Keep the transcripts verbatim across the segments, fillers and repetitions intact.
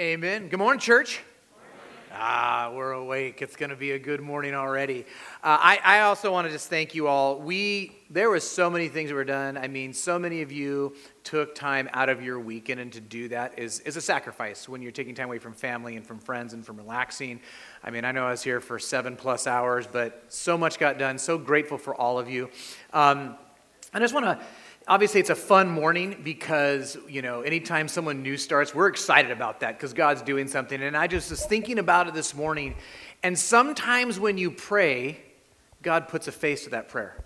Amen. Good morning, church. Good morning. Ah, we're awake. It's going to be a good morning already. Uh, I, I also want to just thank you all. We there was so many things that were done. I mean, so many of you took time out of your weekend, and to do that is, is a sacrifice when you're taking time away from family and from friends and from relaxing. I mean, I know I was here for seven plus hours, but so much got done. So grateful for all of you. Um, I just want to... Obviously, it's a fun morning because, you know, anytime someone new starts, we're excited about that because God's doing something. And I just was thinking about it this morning. And sometimes when you pray, God puts a face to that prayer.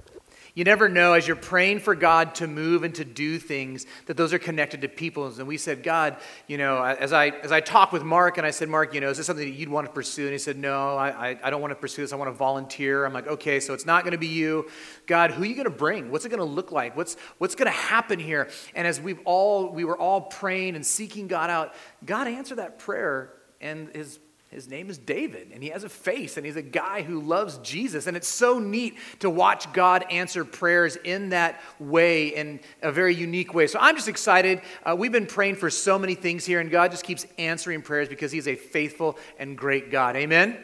You never know, as you're praying for God to move and to do things, that those are connected to people. And we said, God, you know, as I as I talked with Mark, and I said, Mark, you know, is this something that you'd want to pursue? And he said, no, I I don't want to pursue this. I want to volunteer. I'm like, okay, so it's not going to be you. God, who are you going to bring? What's it going to look like? What's what's going to happen here? And as we've all, we were all praying and seeking God out, God answered that prayer, and his His name is David, and he has a face, and he's a guy who loves Jesus. And it's so neat to watch God answer prayers in that way, in a very unique way. So I'm just excited. Uh, we've been praying for so many things here, and God just keeps answering prayers because he's a faithful and great God. Amen? Amen.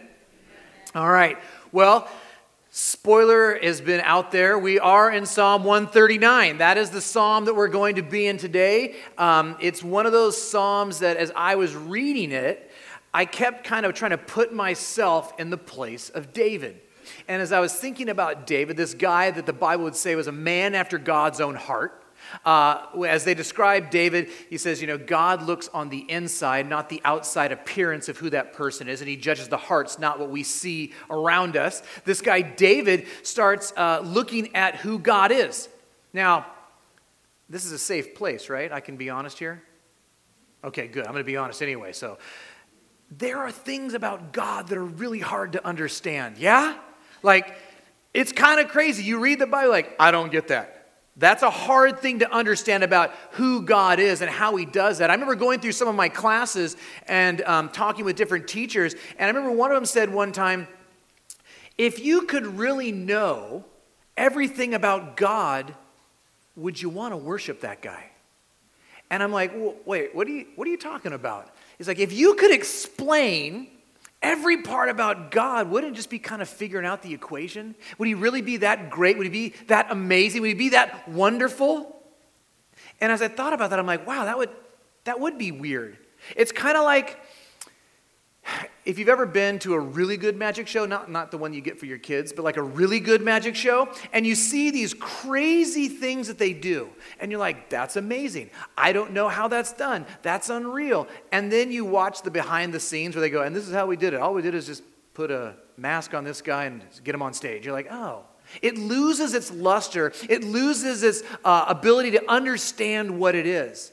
All right. Well, spoiler has been out there. We are in Psalm one thirty-nine. That is the psalm that we're going to be in today. Um, it's one of those psalms that as I was reading it, I kept kind of trying to put myself in the place of David. And as I was thinking about David, this guy that the Bible would say was a man after God's own heart, uh, as they describe David, he says, you know, God looks on the inside, not the outside appearance of who that person is, and he judges the hearts, not what we see around us. This guy David starts uh, looking at who God is. Now, this is a safe place, right? I can be honest here? Okay, good. I'm going to be honest anyway, so... There are things about God that are really hard to understand, yeah? Like, it's kind of crazy. You read the Bible, like, I don't get that. That's a hard thing to understand about who God is and how he does that. I remember going through some of my classes and um, talking with different teachers, and I remember one of them said one time, if you could really know everything about God, would you want to worship that guy? And I'm like, well, wait, what are you, what are you talking about? He's like, if you could explain every part about God, wouldn't it just be kind of figuring out the equation? Would he really be that great? Would he be that amazing? Would he be that wonderful? And as I thought about that, I'm like, wow, that would that would be weird. It's kind of like if you've ever been to a really good magic show, not, not the one you get for your kids, but like a really good magic show, and you see these crazy things that they do, and you're like, that's amazing. I don't know how that's done. That's unreal. And then you watch the behind the scenes where they go, and this is how we did it. All we did is just put a mask on this guy and get him on stage. You're like, oh. It loses its luster. It loses its uh, ability to understand what it is.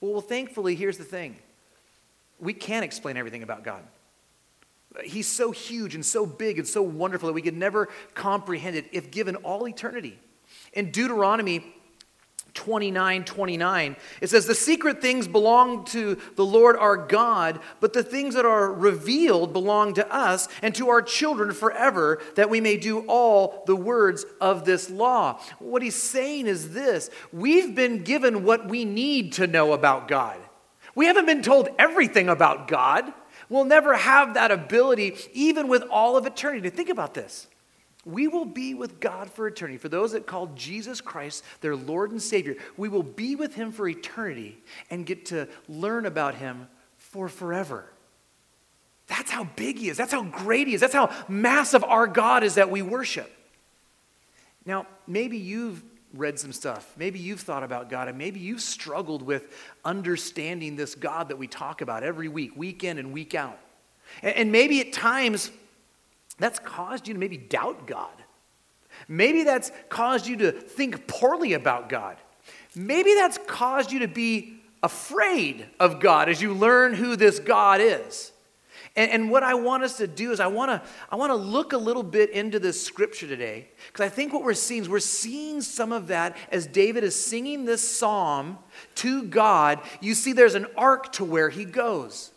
Well, thankfully, here's the thing. We can't explain everything about God. He's so huge and so big and so wonderful that we could never comprehend it if given all eternity. In Deuteronomy twenty-nine twenty-nine, it says, the secret things belong to the Lord our God, but the things that are revealed belong to us and to our children forever, that we may do all the words of this law. What he's saying is this: we've been given what we need to know about God. We haven't been told everything about God. We'll never have that ability, even with all of eternity. Think about this. We will be with God for eternity. For those that call Jesus Christ their Lord and Savior, we will be with him for eternity and get to learn about him for forever. That's how big he is. That's how great he is. That's how massive our God is that we worship. Now, maybe you've read some stuff. Maybe you've thought about God, and maybe you've struggled with understanding this God that we talk about every week, week in and week out. And maybe at times that's caused you to maybe doubt God. Maybe that's caused you to think poorly about God. Maybe that's caused you to be afraid of God as you learn who this God is. And, and what I want us to do is I want to I want to look a little bit into this scripture today, because I think what we're seeing is we're seeing some of that as David is singing this psalm to God. You see there's an arc to where he goes.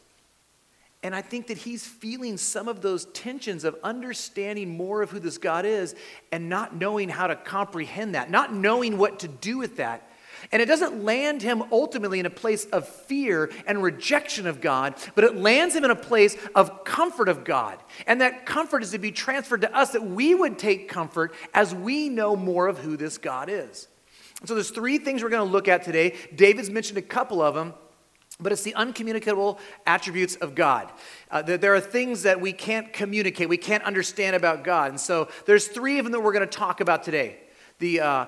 And I think that he's feeling some of those tensions of understanding more of who this God is and not knowing how to comprehend that, not knowing what to do with that. And it doesn't land him ultimately in a place of fear and rejection of God, but it lands him in a place of comfort of God. And that comfort is to be transferred to us, that we would take comfort as we know more of who this God is. And so there's three things we're going to look at today. David's mentioned a couple of them, but it's the uncommunicable attributes of God. Uh, that there are things that we can't communicate, we can't understand about God. And so there's three of them that we're going to talk about today. The uh,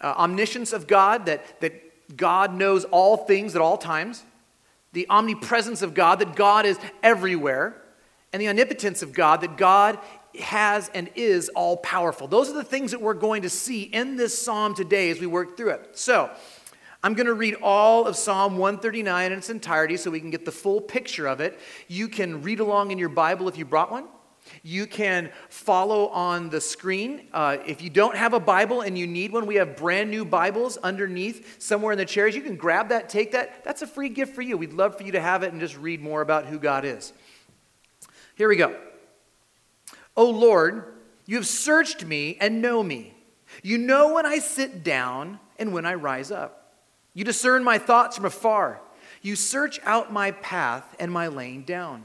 Uh, omniscience of God, that, that God knows all things at all times. The omnipresence of God, that God is everywhere. And the omnipotence of God, that God has and is all-powerful. Those are the things that we're going to see in this psalm today as we work through it. So, I'm going to read all of Psalm one thirty-nine in its entirety so we can get the full picture of it. You can read along in your Bible if you brought one. You can follow on the screen. Uh, if you don't have a Bible and you need one, we have brand new Bibles underneath somewhere in the chairs. You can grab that, take that. That's a free gift for you. We'd love for you to have it and just read more about who God is. Here we go. O Lord, you have searched me and know me. You know when I sit down and when I rise up. You discern my thoughts from afar. You search out my path and my laying down,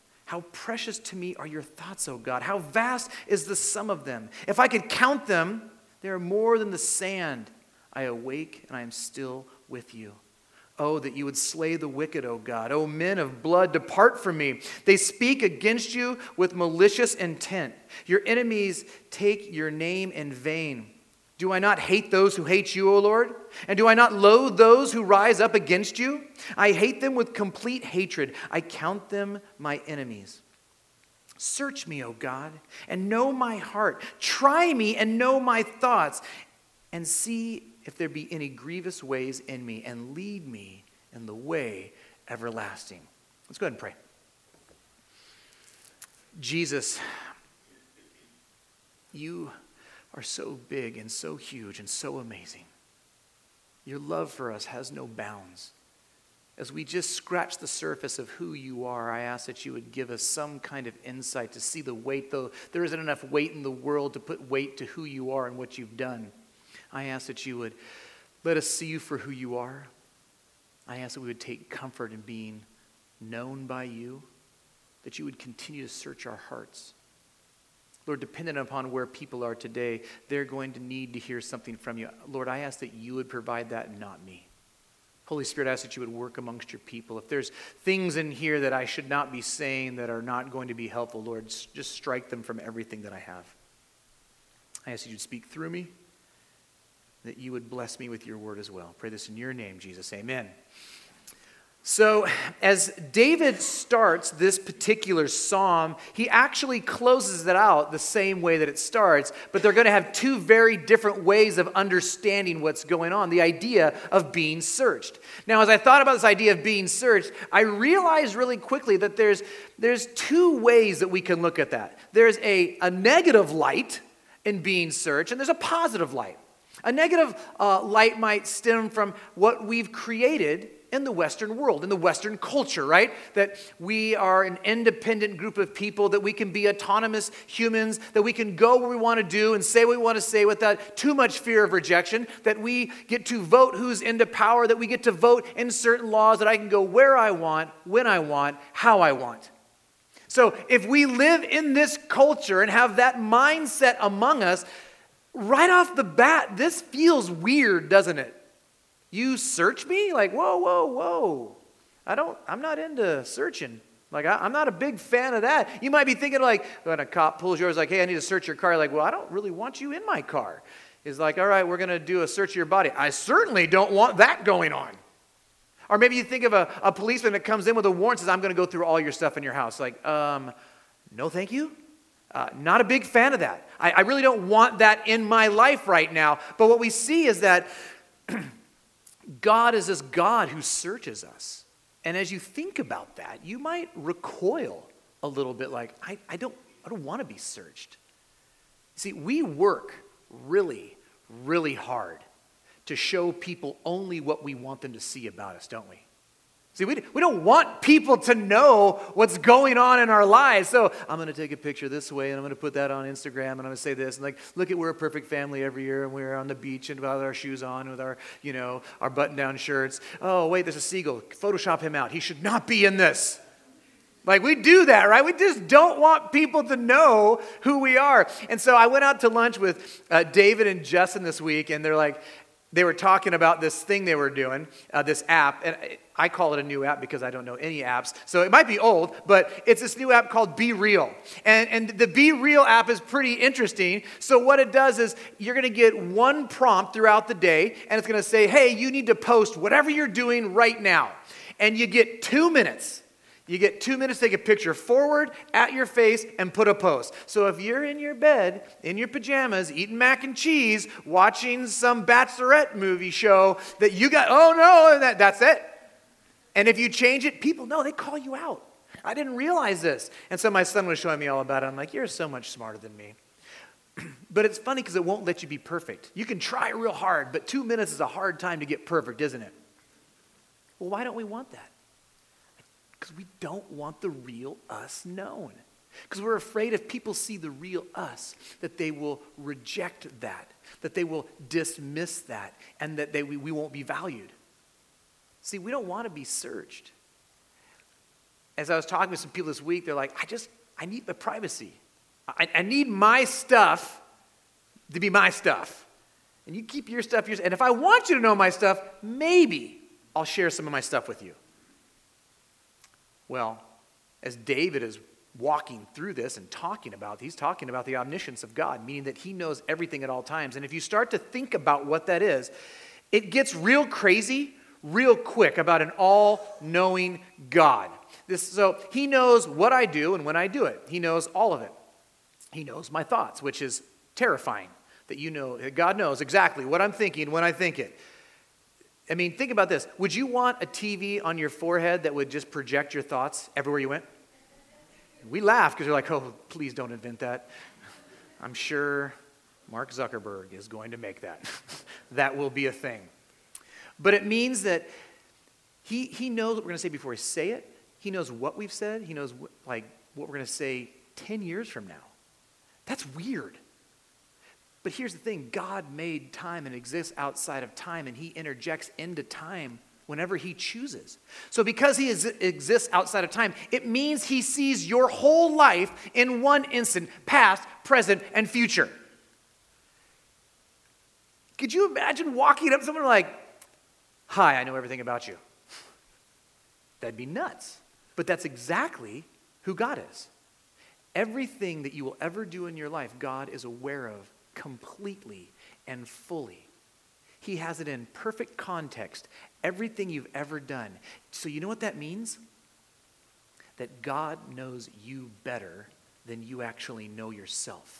How precious to me are your thoughts, O God. How vast is the sum of them. If I could count them, they are more than the sand. I awake and I am still with you. Oh, that you would slay the wicked, O God. O men of blood, depart from me. They speak against you with malicious intent. Your enemies take your name in vain. Do I not hate those who hate you, O Lord? And do I not loathe those who rise up against you? I hate them with complete hatred. I count them my enemies. Search me, O God, and know my heart. Try me and know my thoughts, and see if there be any grievous ways in me, and lead me in the way everlasting. Let's go ahead and pray. Jesus, you are so big and so huge and so amazing. Your love for us has no bounds. As we just scratch the surface of who you are, I ask that you would give us some kind of insight to see the weight, though there isn't enough weight in the world to put weight to who you are and what you've done. I ask that you would let us see you for who you are. I ask that we would take comfort in being known by you, that you would continue to search our hearts. Lord, dependent upon where people are today, they're going to need to hear something from you. Lord, I ask that you would provide that and not me. Holy Spirit, I ask that you would work amongst your people. If there's things in here that I should not be saying that are not going to be helpful, Lord, just strike them from everything that I have. I ask that you'd speak through me, that you would bless me with your word as well. Pray this in your name, Jesus. Amen. So as David starts this particular psalm, he actually closes it out the same way that it starts, but they're going to have two very different ways of understanding what's going on, the idea of being searched. Now, as I thought about this idea of being searched, I realized really quickly that there's, there's two ways that we can look at that. There's a, a negative light in being searched, and there's a positive light. A negative uh, light might stem from what we've created in the Western world, in the Western culture, right? That we are an independent group of people, that we can be autonomous humans, that we can go where we want to do and say what we want to say without too much fear of rejection, that we get to vote who's into power, that we get to vote in certain laws, that I can go where I want, when I want, how I want. So if we live in this culture and have that mindset among us, right off the bat, this feels weird, doesn't it? You search me? Like, whoa, whoa, whoa. I don't, I'm not into searching. Like, I, I'm not a big fan of that. You might be thinking like, when a cop pulls yours, like, hey, I need to search your car. Like, well, I don't really want you in my car. It's like, all right, we're going to do a search of your body. I certainly don't want that going on. Or maybe you think of a, a policeman that comes in with a warrant and says, I'm going to go through all your stuff in your house. Like, um, no, thank you. Uh, not a big fan of that. I, I really don't want that in my life right now. But what we see is that God is this God who searches us. And as you think about that, you might recoil a little bit like, I, I don't I don't want to be searched. See, we work really, really hard to show people only what we want them to see about us, don't we? See, we, we don't want people to know what's going on in our lives. So I'm going to take a picture this way, and I'm going to put that on Instagram, and I'm going to say this, and like, look at we're a perfect family every year, and we're on the beach and with our shoes on, with our, you know, our button-down shirts. Oh, wait, there's a seagull. Photoshop him out. He should not be in this. Like, we do that, right? We just don't want people to know who we are. And so I went out to lunch with uh, David and Justin this week, and they're like, they were talking about this thing they were doing, uh, this app, and I call it a new app because I don't know any apps, so it might be old, but it's this new app called Be Real, and, and the Be Real app is pretty interesting. So what it does is you're going to get one prompt throughout the day, and it's going to say, hey, you need to post whatever you're doing right now, and you get two minutes. You get two minutes to take a picture forward, at your face, and put a post. So if you're in your bed, in your pajamas, eating mac and cheese, watching some bachelorette movie show that you got, oh no, that, that's it. And if you change it, people know, they call you out. I didn't realize this. And so my son was showing me all about it. I'm like, you're so much smarter than me. But it's funny because it won't let you be perfect. You can try real hard, but two minutes is a hard time to get perfect, isn't it? Well, why don't we want that? Because we don't want the real us known. Because we're afraid if people see the real us, that they will reject that, that they will dismiss that, and that they, we, we won't be valued. See, we don't want to be searched. As I was talking with some people this week, they're like, I just, I need my privacy. I, I need my stuff to be my stuff. And you keep your stuff, yours. And if I want you to know my stuff, maybe I'll share some of my stuff with you. Well, as David is walking through this and talking about, he's talking about the omniscience of God, meaning that he knows everything at all times. And if you start to think about what that is, it gets real crazy, real quick about an all-knowing God. This, so he knows what I do and when I do it. He knows all of it. He knows my thoughts, which is terrifying, that you know, that God knows exactly what I'm thinking when I think it. I mean, think about this. Would you want a T V on your forehead that would just project your thoughts everywhere you went? We laugh because we're like, oh, please don't invent that. I'm sure Mark Zuckerberg is going to make that. That will be a thing. But it means that he he knows what we're going to say before we say it. He knows what we've said. He knows wh- like what we're going to say ten years from now. That's weird. But here's the thing, God made time and exists outside of time, and he interjects into time whenever he chooses. So because he is, exists outside of time, it means he sees your whole life in one instant, past, present, and future. Could you imagine walking up to someone like, hi, I know everything about you? That'd be nuts. But that's exactly who God is. Everything that you will ever do in your life, God is aware of completely and fully. He has it in perfect context, everything you've ever done. So you know what that means? That God knows you better than you actually know yourself.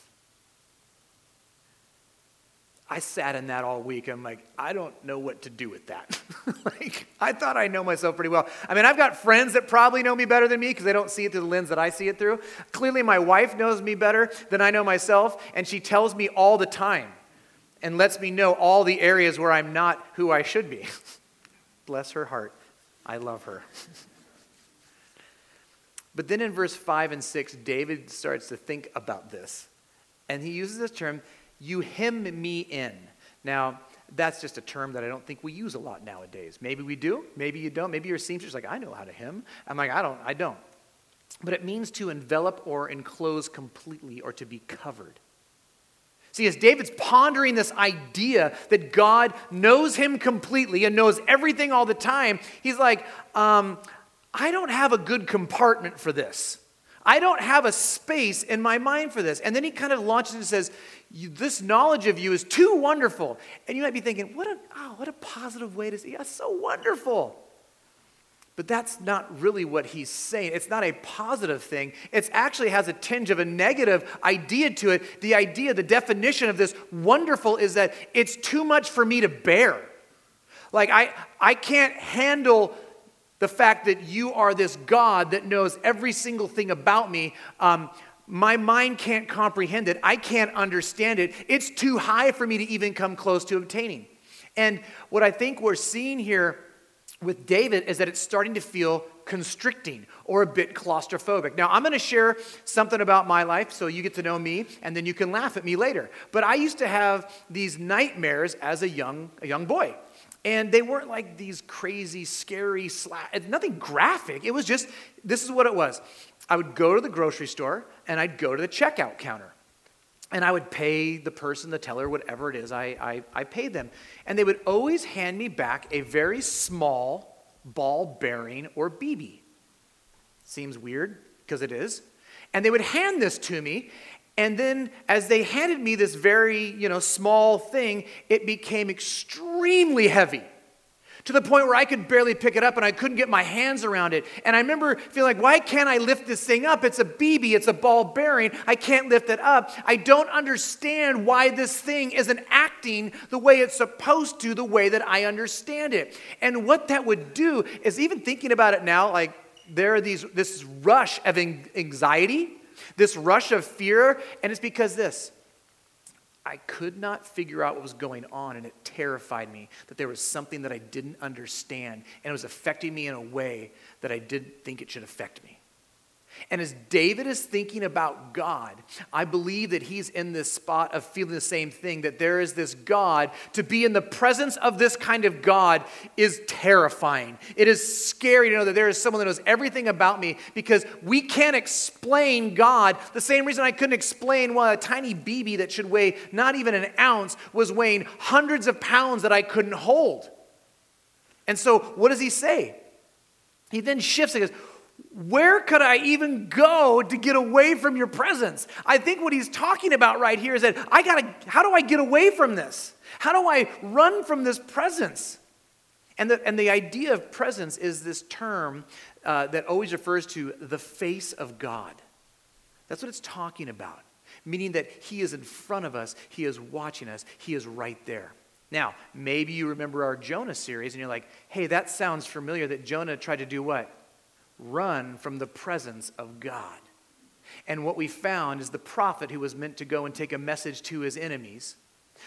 I sat in that all week. I'm like, I don't know what to do with that. Like, I thought I know myself pretty well. I mean, I've got friends that probably know me better than me because they don't see it through the lens that I see it through. Clearly, my wife knows me better than I know myself, and she tells me all the time. and lets me know all the areas where I'm not who I should be. Bless her heart. I love her. But then in verse five and six, David starts to think about this. And he uses this term, you hem me in. Now, that's just a term that I don't think we use a lot nowadays. Maybe we do. Maybe you don't. Maybe your seamstress like, I know how to hem. I'm like, I don't. I don't. But it means to envelop or enclose completely or to be covered. See, as David's pondering this idea that God knows him completely and knows everything all the time, he's like, um, I don't have a good compartment for this. I don't have a space in my mind for this. And then he kind of launches and says, this knowledge of you is too wonderful. And you might be thinking, what a, oh, what a positive way to say, that's so wonderful. But that's not really what he's saying. It's not a positive thing. It actually has a tinge of a negative idea to it. The idea, the definition of this wonderful is that it's too much for me to bear. Like I, I can't handle the fact that you are this God that knows every single thing about me. Um, my mind can't comprehend it. I can't understand it. It's too high for me to even come close to obtaining. And what I think we're seeing here with David is that it's starting to feel constricting or a bit claustrophobic. Now, I'm going to share something about my life so you get to know me, and then you can laugh at me later. But I used to have these nightmares as a young, a young boy. And they weren't like these crazy, scary, sla- nothing graphic. It was just, this is what it was. I would go to the grocery store, and I'd go to the checkout counter. And I would pay the person, the teller, whatever it is, I, I, I paid them. And they would always hand me back a very small ball bearing or B B. Seems weird, because it is. And they would hand this to me. And then as they handed me this very, you know, small thing, it became extremely heavy. To the point where I could barely pick it up and I couldn't get my hands around it. And I remember feeling like, why can't I lift this thing up? It's a B B, it's a ball bearing. I can't lift it up. I don't understand why this thing isn't acting the way it's supposed to, the way that I understand it. And what that would do is, even thinking about it now, like there are these this rush of anxiety, this rush of fear, and it's because this. I could not figure out what was going on, and it terrified me that there was something that I didn't understand, and it was affecting me in a way that I didn't think it should affect me. And as David is thinking about God, I believe that he's in this spot of feeling the same thing, that there is this God. To be in the presence of this kind of God is terrifying. It is scary to know that there is someone that knows everything about me, because we can't explain God. The same reason I couldn't explain why a tiny B B that should weigh not even an ounce was weighing hundreds of pounds that I couldn't hold. And so what does he say? He then shifts and goes, where could I even go to get away from your presence? I think what he's talking about right here is that I gotta, how do I get away from this? How do I run from this presence? And the, and the idea of presence is this term uh, that always refers to the face of God. That's what it's talking about, meaning that he is in front of us, he is watching us, he is right there. Now, maybe you remember our Jonah series and you're like, hey, that sounds familiar, that Jonah tried to do what? Run from the presence of God. And what we found is the prophet who was meant to go and take a message to his enemies,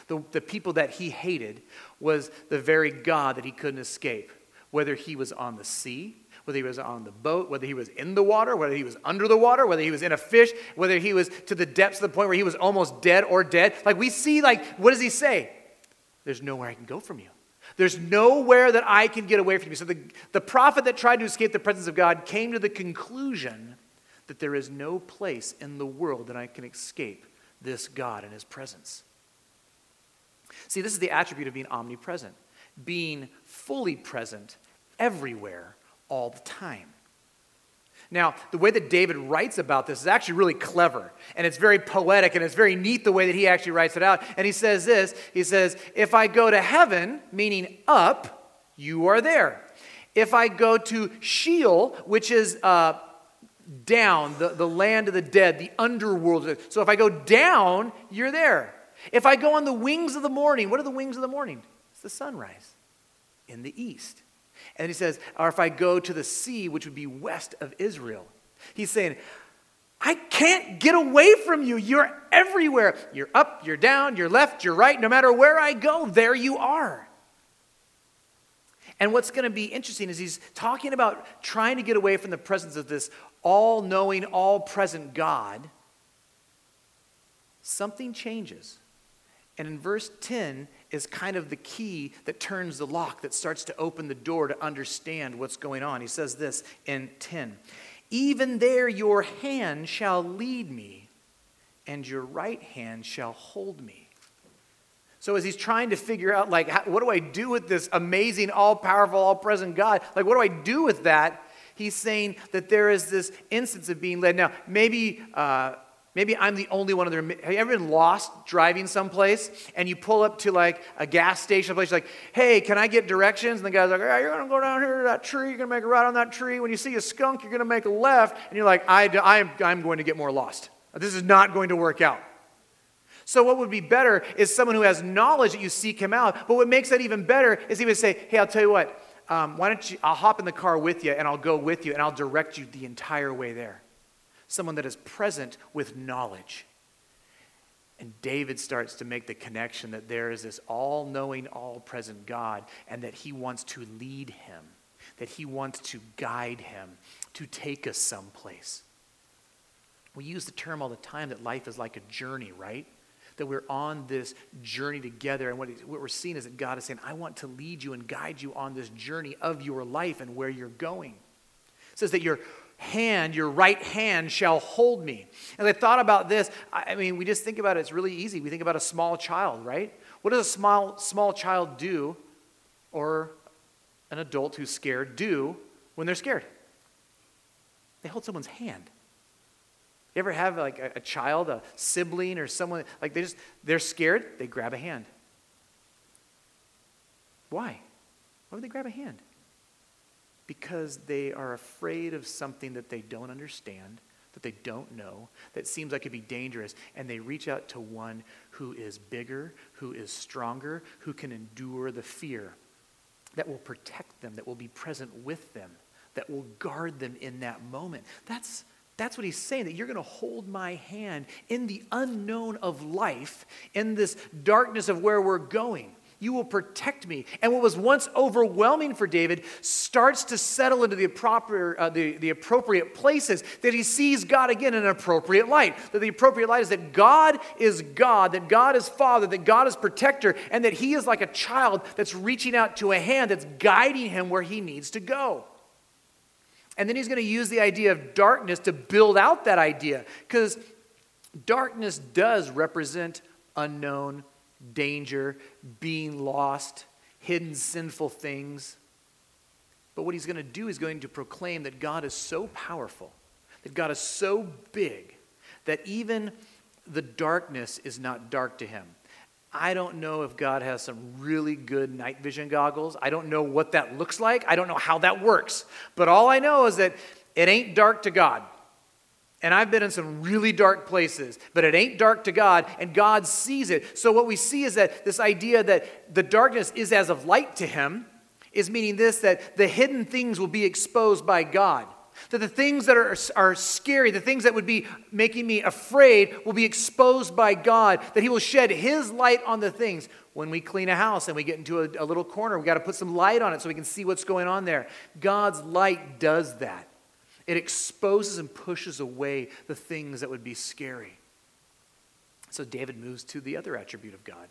the, the people that he hated, was the very God that he couldn't escape. Whether he was on the sea, whether he was on the boat, whether he was in the water, whether he was under the water, whether he was in a fish, whether he was to the depths to the point where he was almost dead or dead. Like we see, like, what does he say? There's nowhere I can go from you. There's nowhere that I can get away from you. So the, the prophet that tried to escape the presence of God came to the conclusion that there is no place in the world that I can escape this God and his presence. See, this is the attribute of being omnipresent, being fully present everywhere all the time. Now, the way that David writes about this is actually really clever, and it's very poetic, and it's very neat the way that he actually writes it out. And he says this, he says, if I go to heaven, meaning up, you are there. If I go to Sheol, which is uh, down, the, the land of the dead, the underworld. So if I go down, you're there. If I go on the wings of the morning, what are the wings of the morning? It's the sunrise in the east. And he says, or if I go to the sea, which would be west of Israel, he's saying, I can't get away from you. You're everywhere. You're up, you're down, you're left, you're right. No matter where I go, there you are. And what's going to be interesting is he's talking about trying to get away from the presence of this all-knowing, all-present God. Something changes. And in verse ten is kind of the key that turns the lock, that starts to open the door to understand what's going on. He says this in ten. Even there your hand shall lead me, and your right hand shall hold me. So as he's trying to figure out, like, how, what do I do with this amazing, all-powerful, all-present God? Like, what do I do with that? He's saying that there is this instance of being led. Now, maybe... Uh, Maybe I'm the only one of them. Have you ever been lost driving someplace and you pull up to like a gas station place, like, hey, can I get directions? And the guy's like, all right, you're going to go down here to that tree. You're going to make a right on that tree. When you see a skunk, you're going to make a left. And you're like, I, I'm, I'm going to get more lost. This is not going to work out. So what would be better is someone who has knowledge that you seek him out. But what makes that even better is he would say, hey, I'll tell you what. Um, why don't you, I'll hop in the car with you and I'll go with you and I'll direct you the entire way there. Someone that is present with knowledge. And David starts to make the connection that there is this all-knowing, all-present God, and that he wants to lead him, that he wants to guide him, to take us someplace. We use the term all the time that life is like a journey, right? That we're on this journey together, and what, what we're seeing is that God is saying, I want to lead you and guide you on this journey of your life and where you're going. It says that you're hand, your right hand shall hold me. As I thought about this, I mean, we just think about it. It's really easy. We think about a small child, right? What does a small small child do, or an adult who's scared do when they're scared? They hold someone's hand. You ever have like a, a child, a sibling, or someone like they just they're scared? They grab a hand. Why? Why would they grab a hand? Because they are afraid of something that they don't understand, that they don't know, that seems like it could be dangerous, and they reach out to one who is bigger, who is stronger, who can endure the fear, that will protect them, that will be present with them, that will guard them in that moment. That's that's what he's saying, that you're going to hold my hand in the unknown of life, in this darkness of where we're going. You will protect me. And what was once overwhelming for David starts to settle into the proper, uh, the, the appropriate places, that he sees God again in an appropriate light. That the appropriate light is that God is God, that God is Father, that God is Protector, and that he is like a child that's reaching out to a hand that's guiding him where he needs to go. And then he's going to use the idea of darkness to build out that idea, because darkness does represent unknown danger, being lost, hidden sinful things. But what he's going to do is going to proclaim that God is so powerful, that God is so big, that even the darkness is not dark to him. I don't know if God has some really good night vision goggles. I don't know what that looks like. I don't know how that works. But all I know is that it ain't dark to God. And I've been in some really dark places, but it ain't dark to God, and God sees it. So what we see is that this idea that the darkness is as of light to him is meaning this, that the hidden things will be exposed by God. That the things that are, are scary, the things that would be making me afraid will be exposed by God. That he will shed his light on the things. When we clean a house and we get into a, a little corner, we got to put some light on it so we can see what's going on there. God's light does that. It exposes and pushes away the things that would be scary. So David moves to the other attribute of God,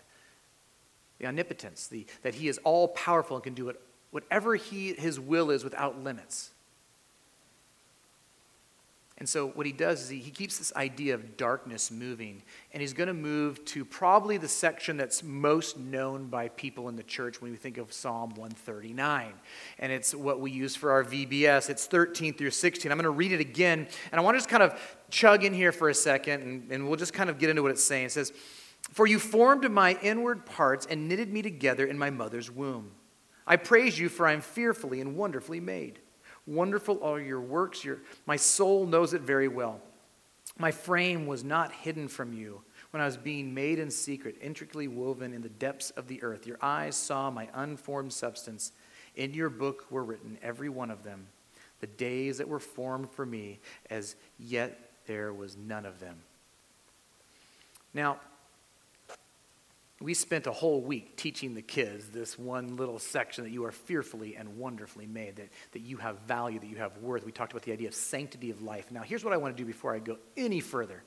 the omnipotence, the, that he is all-powerful and can do it, whatever he, his will is without limits. And so what he does is he, he keeps this idea of darkness moving, and he's going to move to probably the section that's most known by people in the church when we think of Psalm one thirty-nine. And it's what we use for our V B S. It's thirteen through sixteen. I'm going to read it again, and I want to just kind of chug in here for a second, and, and we'll just kind of get into what it's saying. It says, "For you formed my inward parts and knitted me together in my mother's womb. I praise you, for I am fearfully and wonderfully made. Wonderful are your works. Your, my soul knows it very well. My frame was not hidden from you when I was being made in secret, intricately woven in the depths of the earth. Your eyes saw my unformed substance. In your book were written, every one of them, the days that were formed for me, as yet there was none of them. Now, we spent a whole week teaching the kids this one little section that you are fearfully and wonderfully made, that, that you have value, that you have worth. We talked about the idea of sanctity of life. Now, here's what I want to do before I go any further.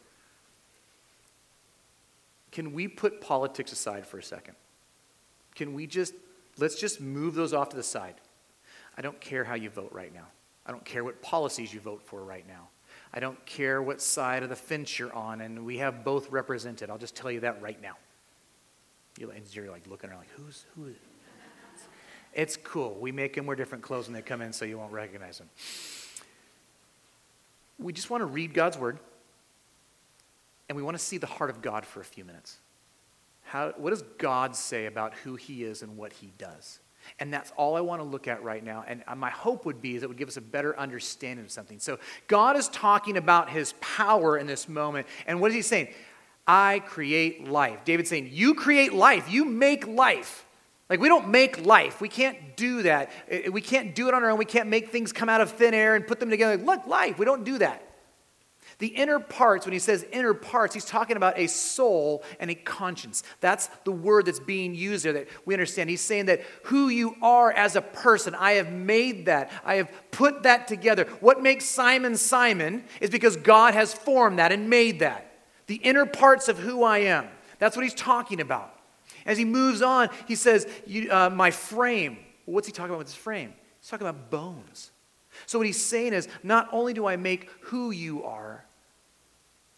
Can we put politics aside for a second? Can we just, let's just move those off to the side. I don't care how you vote right now. I don't care what policies you vote for right now. I don't care what side of the fence you're on, and we have both represented. I'll just tell you that right now. You're like looking around like, who's, who is it? It's cool. We make them wear different clothes when they come in so you won't recognize them. We just want to read God's word, and we want to see the heart of God for a few minutes. How, what does God say about who he is and what he does? And that's all I want to look at right now. And my hope would be is it would give us a better understanding of something. So God is talking about his power in this moment. And what is he saying? I create life. David's saying, you create life. You make life. Like, we don't make life. We can't do that. We can't do it on our own. We can't make things come out of thin air and put them together. Like, look, life. We don't do that. The inner parts, when he says inner parts, he's talking about a soul and a conscience. That's the word that's being used there that we understand. He's saying that who you are as a person, I have made that. I have put that together. What makes Simon Simon is because God has formed that and made that. The inner parts of who I am. That's what he's talking about. As he moves on, he says, you, uh, my frame. Well, what's he talking about with his frame? He's talking about bones. So what he's saying is, not only do I make who you are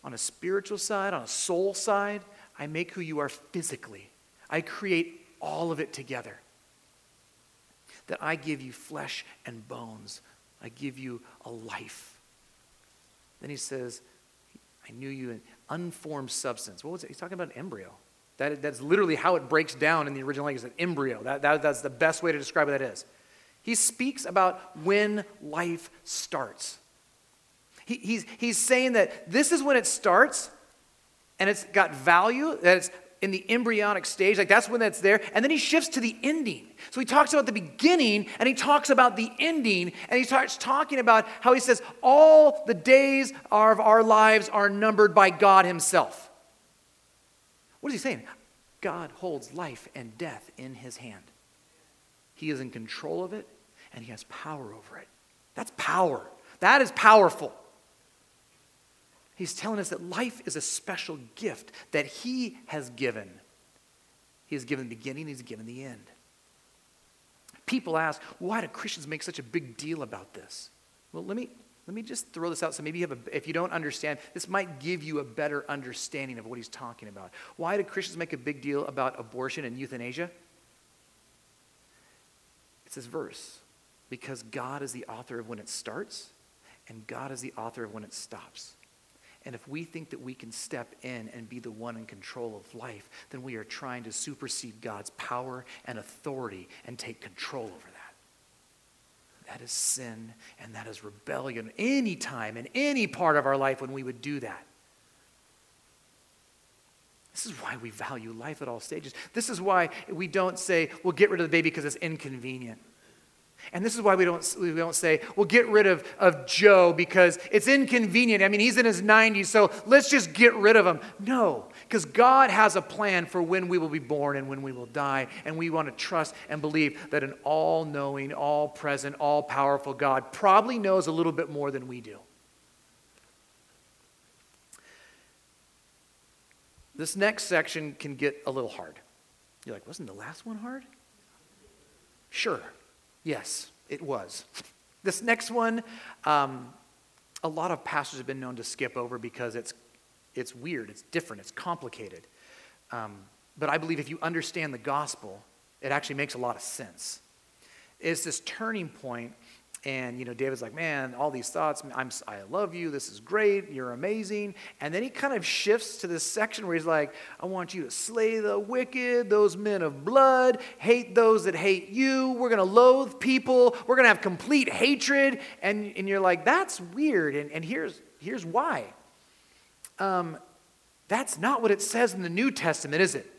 on a spiritual side, on a soul side, I make who you are physically. I create all of it together. That I give you flesh and bones. I give you a life. Then he says, I knew you in unformed substance. What was it? He's talking about an embryo. That, that's literally how it breaks down in the original language, an embryo. That, that, that's the best way to describe what that is. He speaks about when life starts. He, he's, he's saying that this is when it starts, and it's got value, that it's in the embryonic stage, like that's when that's there, and then he shifts to the ending. So he talks about the beginning, and he talks about the ending, and he starts talking about how he says all the days of our lives are numbered by God himself. What is he saying? God holds life and death in his hand. He is in control of it, and he has power over it. That's power. That is powerful. He's telling us that life is a special gift that he has given. He has given the beginning, he's given the end. People ask, why do Christians make such a big deal about this? Well, let me, let me just throw this out so maybe you have a, if you don't understand, this might give you a better understanding of what he's talking about. Why do Christians make a big deal about abortion and euthanasia? It's this verse, because God is the author of when it starts, and God is the author of when it stops. And if we think that we can step in and be the one in control of life, then we are trying to supersede God's power and authority and take control over that. That is sin, and that is rebellion any time in any part of our life when we would do that. This is why we value life at all stages. This is why we don't say, we'll get rid of the baby because it's inconvenient. And this is why we don't, we don't say, we'll get rid of, of Joe because it's inconvenient. I mean, he's in his nineties, so let's just get rid of him. No, because God has a plan for when we will be born and when we will die, and we want to trust and believe that an all-knowing, all-present, all-powerful God probably knows a little bit more than we do. This next section can get a little hard. You're like, wasn't the last one hard? Sure. Yes, it was. This next one, um, a lot of pastors have been known to skip over because it's it's weird, it's different, it's complicated. Um, but I believe if you understand the gospel, it actually makes a lot of sense. It's this turning point, and you know, David's like, man, all these thoughts, I'm, I love you, this is great, you're amazing. And then he kind of shifts to this section where he's like, I want you to slay the wicked, those men of blood, hate those that hate you, we're going to loathe people, we're going to have complete hatred. And, and you're like, that's weird, and, and here's, here's why. Um, that's not what it says in the New Testament, is it?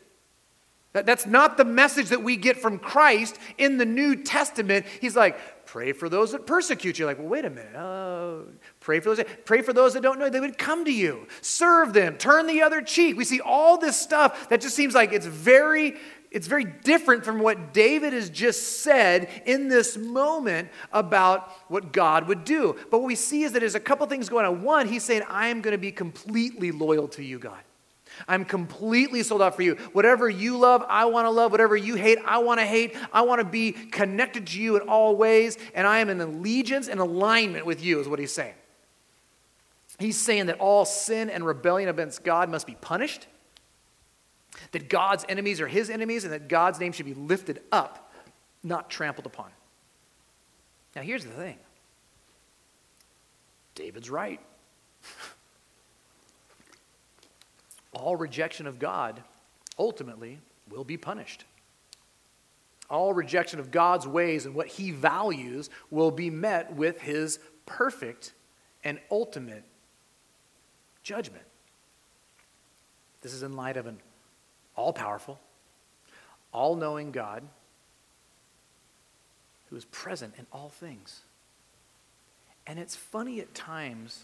That, that's not the message that we get from Christ in the New Testament. He's like, pray for those that persecute you. Like, well, wait a minute. Oh, pray for those that, pray for those that don't know you. They would come to you. Serve them. Turn the other cheek. We see all this stuff that just seems like it's very, it's very different from what David has just said in this moment about what God would do. But what we see is that there's a couple things going on. One, he's saying, I am going to be completely loyal to you, God. I'm completely sold out for you. Whatever you love, I want to love. Whatever you hate, I want to hate. I want to be connected to you in all ways, and I am in allegiance and alignment with you is what he's saying. He's saying that all sin and rebellion against God must be punished, that God's enemies are his enemies, and that God's name should be lifted up, not trampled upon. Now, here's the thing. David's right. All rejection of God ultimately will be punished. All rejection of God's ways and what he values will be met with his perfect and ultimate judgment. This is in light of an all-powerful, all-knowing God who is present in all things. And it's funny at times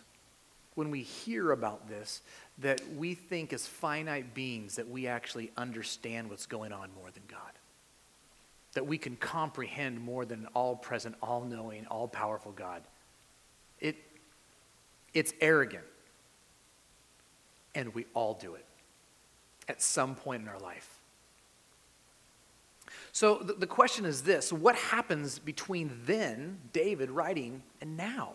when we hear about this, that we think as finite beings that we actually understand what's going on more than God. That we can comprehend more than an all-present, all-knowing, all-powerful God. It, it's arrogant. And we all do it at some point in our life. So the, the question is this, what happens between then, David writing, and now?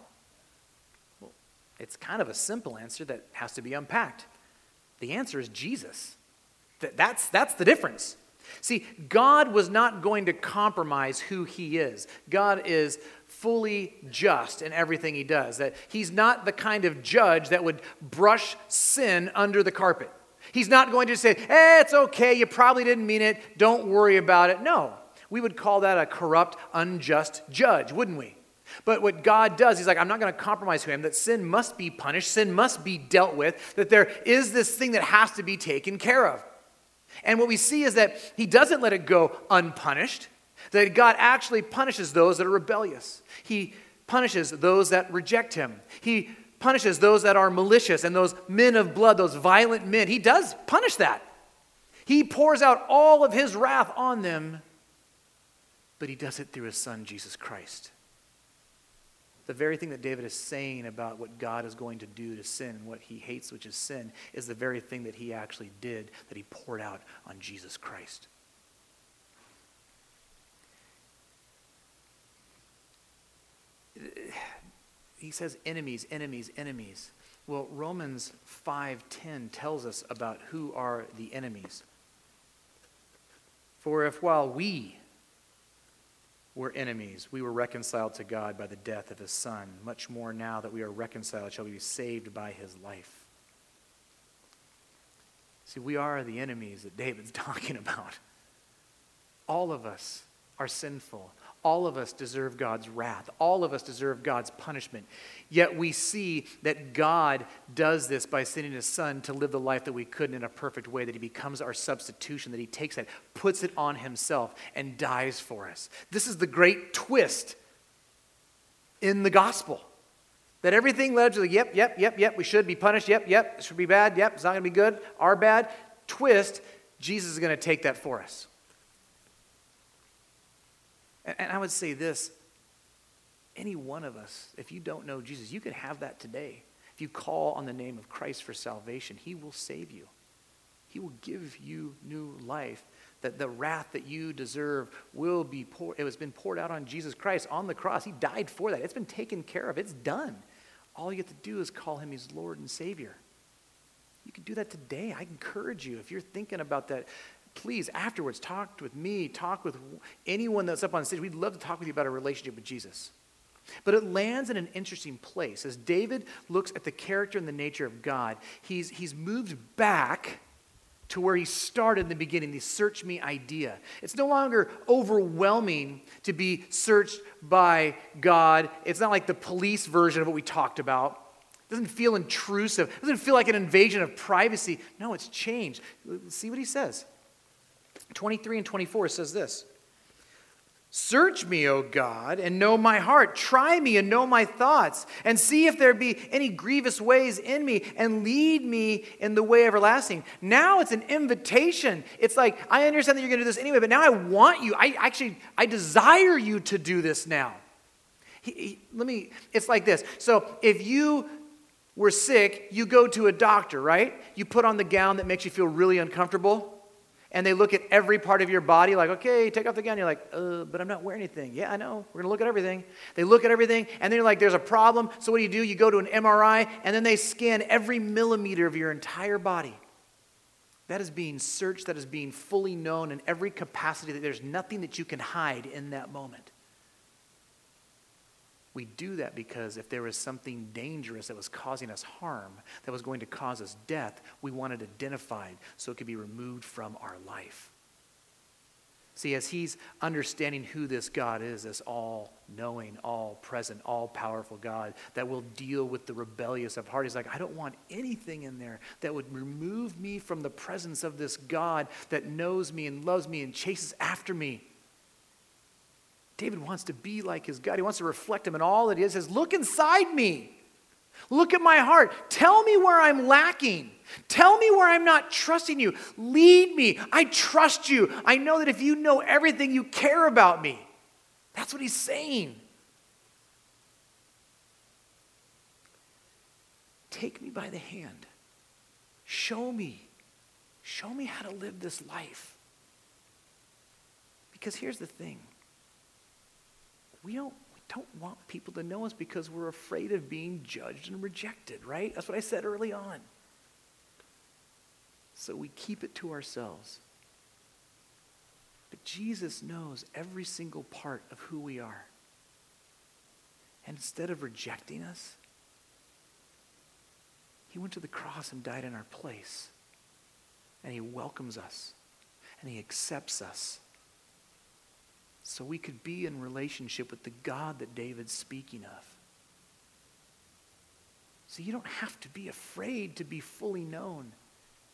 It's kind of a simple answer that has to be unpacked. The answer is Jesus. Th- that's, that's the difference. See, God was not going to compromise who he is. God is fully just in everything he does. That he's not the kind of judge that would brush sin under the carpet. He's not going to say, eh, it's okay, you probably didn't mean it, don't worry about it. No, we would call that a corrupt, unjust judge, wouldn't we? But what God does, he's like, I'm not going to compromise who I am, that sin must be punished, sin must be dealt with, that there is this thing that has to be taken care of. And what we see is that he doesn't let it go unpunished, that God actually punishes those that are rebellious. He punishes those that reject him. He punishes those that are malicious and those men of blood, those violent men. He does punish that. He pours out all of his wrath on them, but he does it through his son, Jesus Christ. The very thing that David is saying about what God is going to do to sin and what he hates, which is sin, is the very thing that he actually did, that he poured out on Jesus Christ. He says enemies, enemies, enemies. Well, Romans five ten tells us about who are the enemies. For if while we were enemies, we were reconciled to God by the death of his son. Much more now that we are reconciled shall we be saved by his life. See, we are the enemies that David's talking about. All of us are sinful. All of us deserve God's wrath. All of us deserve God's punishment. Yet we see that God does this by sending his son to live the life that we couldn't in a perfect way, that he becomes our substitution, that he takes that, puts it on himself, and dies for us. This is the great twist in the gospel, that everything led to the, yep, yep, yep, yep, we should be punished, yep, yep, it should be bad, yep, it's not going to be good, our bad. Twist, Jesus is going to take that for us. And I would say this, any one of us, if you don't know Jesus, you can have that today. If you call on the name of Christ for salvation, he will save you. He will give you new life, that the wrath that you deserve will be poured. It has been poured out on Jesus Christ on the cross. He died for that. It's been taken care of. It's done. All you have to do is call him his Lord and Savior. You can do that today. I encourage you, if you're thinking about that, please, afterwards, talk with me, talk with anyone that's up on stage. We'd love to talk with you about a relationship with Jesus. But it lands in an interesting place. As David looks at the character and the nature of God, he's, he's moved back to where he started in the beginning, the search me idea. It's no longer overwhelming to be searched by God. It's not like the police version of what we talked about. It doesn't feel intrusive. It doesn't feel like an invasion of privacy. No, it's changed. See what he says. twenty-three and twenty-four says this. Search me, O God, and know my heart. Try me and know my thoughts, and see if there be any grievous ways in me, and lead me in the way everlasting. Now it's an invitation. It's like, I understand that you're going to do this anyway, but now I want you. I actually, I desire you to do this now. He, he, let me, it's like this. So if you were sick, you go to a doctor, right? You put on the gown that makes you feel really uncomfortable. And they look at every part of your body like, okay, take off the gown. You're like, uh, but I'm not wearing anything. Yeah, I know. We're going to look at everything. They look at everything, and then you're like, there's a problem. So what do you do? You go to an M R I, and then they scan every millimeter of your entire body. That is being searched. That is being fully known in every capacity. That there's nothing that you can hide in that moment. We do that because if there was something dangerous that was causing us harm, that was going to cause us death, we want it identified so it could be removed from our life. See, as he's understanding who this God is, this all-knowing, all-present, all-powerful God that will deal with the rebellious of heart, he's like, I don't want anything in there that would remove me from the presence of this God that knows me and loves me and chases after me. David wants to be like his God. He wants to reflect him in all that he is. He says, look inside me. Look at my heart. Tell me where I'm lacking. Tell me where I'm not trusting you. Lead me. I trust you. I know that if you know everything, you care about me. That's what he's saying. Take me by the hand. Show me. Show me how to live this life. Because here's the thing. We don't, we don't want people to know us because we're afraid of being judged and rejected, right? That's what I said early on. So we keep it to ourselves. But Jesus knows every single part of who we are. And instead of rejecting us, he went to the cross and died in our place. And he welcomes us. And he accepts us. So we could be in relationship with the God that David's speaking of. So you don't have to be afraid to be fully known.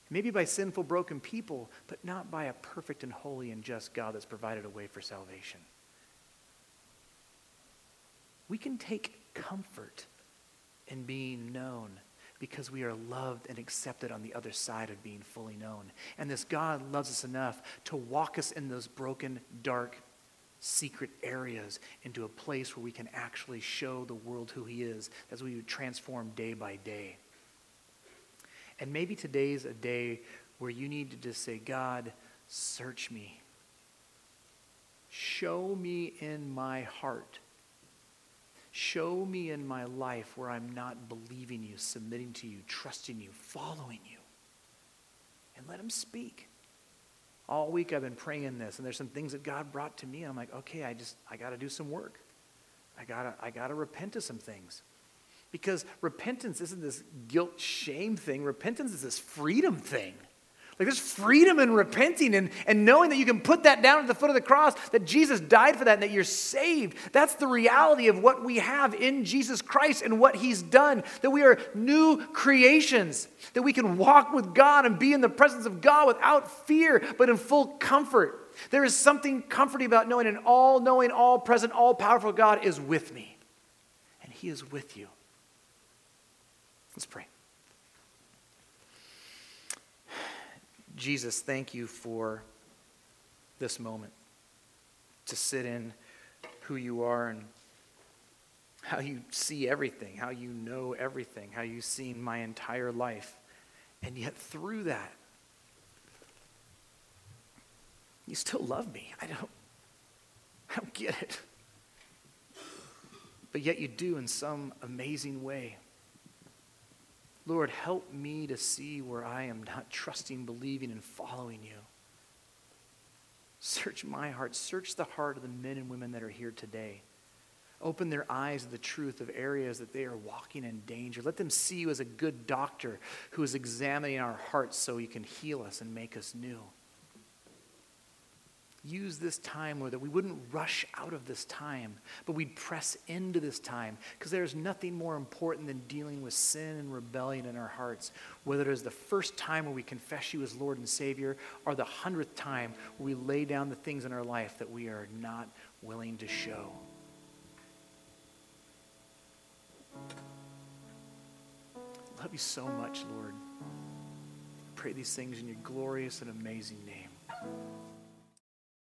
Maybe by sinful, broken people, but not by a perfect and holy and just God that's provided a way for salvation. We can take comfort in being known because we are loved and accepted on the other side of being fully known. And this God loves us enough to walk us in those broken, dark secret areas into a place where we can actually show the world who he is as we transform day by day. And maybe today's a day where you need to just say, God, search me. Show me in my heart. Show me in my life where I'm not believing you, submitting to you, trusting you, following you. And let him speak. All week I've been praying this, and there's some things that God brought to me, and I'm like, okay, I just, I got to do some work. I got to, I got to repent of some things. Because repentance isn't this guilt, shame thing. Repentance is this freedom thing. Like there's freedom in repenting and, and knowing that you can put that down at the foot of the cross, that Jesus died for that, and that you're saved. That's the reality of what we have in Jesus Christ and what he's done, that we are new creations, that we can walk with God and be in the presence of God without fear, but in full comfort. There is something comforting about knowing an all-knowing, all-present, all-powerful God is with me, and he is with you. Let's pray. Jesus, thank you for this moment to sit in who you are and how you see everything, how you know everything, how you've seen my entire life. And yet through that, you still love me. I don't, I don't get it. But yet you do in some amazing way. Lord, help me to see where I am not trusting, believing, and following you. Search my heart. Search the heart of the men and women that are here today. Open their eyes to the truth of areas that they are walking in danger. Let them see you as a good doctor who is examining our hearts so you can heal us and make us new. use this time, Lord, that we wouldn't rush out of this time, but we'd press into this time, because there's nothing more important than dealing with sin and rebellion in our hearts, whether it is the first time where we confess you as Lord and Savior or the hundredth time where we lay down the things in our life that we are not willing to show. I love you so much, Lord. I pray these things in your glorious and amazing name.